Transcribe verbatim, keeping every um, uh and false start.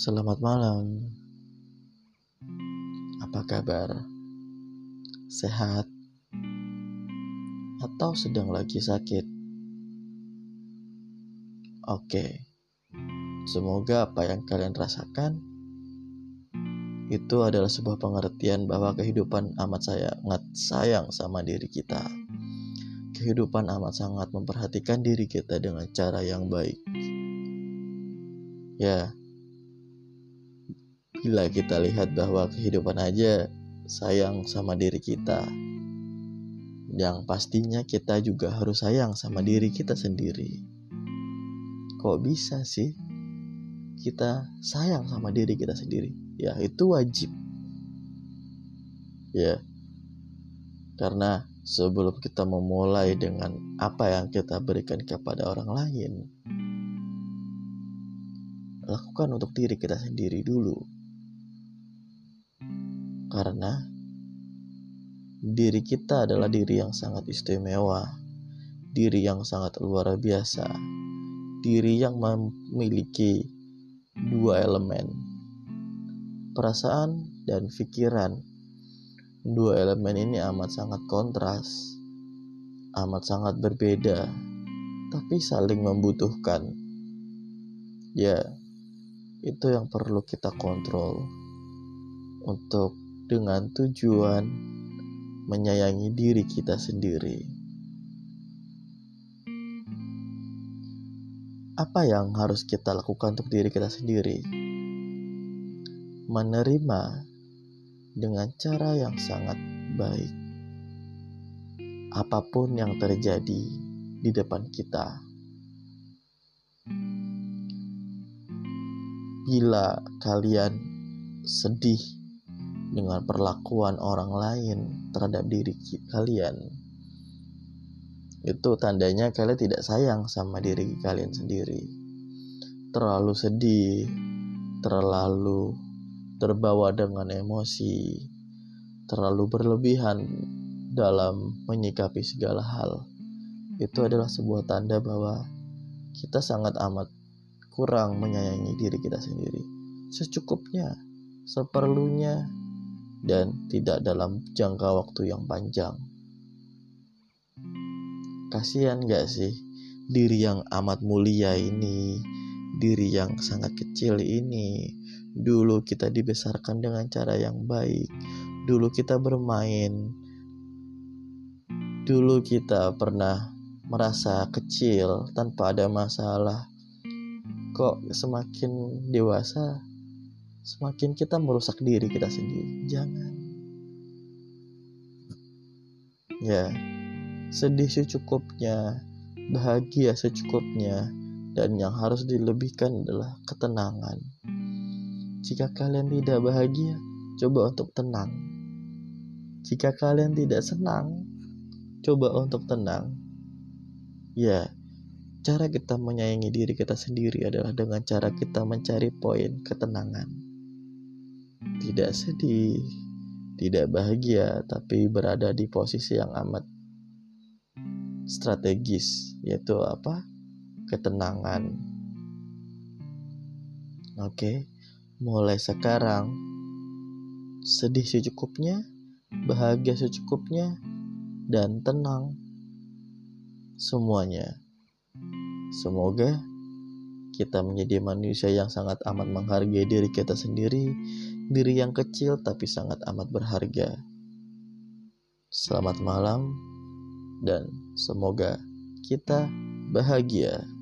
Selamat malam. Apa kabar? Sehat? Atau sedang lagi sakit? Oke. Semoga apa yang kalian rasakan itu adalah sebuah pengertian bahwa kehidupan amat sangat sayang sama diri kita. Kehidupan amat sangat memperhatikan diri kita dengan cara yang baik. Ya. Bila kita lihat bahwa kehidupan aja sayang sama diri kita, yang pastinya kita juga harus sayang sama diri kita sendiri. Kok bisa sih kita sayang sama diri kita sendiri? Ya, itu wajib. Ya, karena sebelum kita memulai dengan apa yang kita berikan kepada orang lain, lakukan untuk diri kita sendiri dulu. Karena diri kita adalah diri yang sangat istimewa, diri yang sangat luar biasa, diri yang memiliki dua elemen, perasaan dan pikiran. Dua elemen ini amat sangat kontras, amat sangat berbeda, tapi saling membutuhkan. Ya, itu yang perlu kita kontrol untuk dengan tujuan menyayangi diri kita sendiri. Apa yang harus kita lakukan untuk diri kita sendiri? Menerima dengan cara yang sangat baik apapun yang terjadi di depan kita. Bila kalian sedih dengan perlakuan orang lain terhadap diri kalian, itu tandanya kalian tidak sayang sama diri kalian sendiri. Terlalu sedih, terlalu terbawa dengan emosi, terlalu berlebihan dalam menyikapi segala hal, itu adalah sebuah tanda bahwa kita sangat amat kurang menyayangi diri kita sendiri. Secukupnya, seperlunya, dan tidak dalam jangka waktu yang panjang. Kasian gak sih diri yang amat mulia ini, diri yang sangat kecil ini. Dulu kita dibesarkan dengan cara yang baik, dulu kita bermain, dulu kita pernah merasa kecil tanpa ada masalah. Kok semakin dewasa semakin kita merusak diri kita sendiri. Jangan. Ya, sedih secukupnya, bahagia secukupnya, dan yang harus dilebihkan adalah ketenangan. Jika kalian tidak bahagia, coba untuk tenang. Jika kalian tidak senang, coba untuk tenang. Ya, cara kita menyayangi diri kita sendiri adalah dengan cara kita mencari poin ketenangan. Tidak sedih, tidak bahagia, tapi berada di posisi yang amat strategis, yaitu apa? Ketenangan. Oke, mulai sekarang sedih secukupnya, bahagia secukupnya, dan tenang semuanya. Semoga kita menjadi manusia yang sangat amat menghargai diri kita sendiri, diri yang kecil tapi sangat amat berharga. Selamat malam, dan semoga kita bahagia.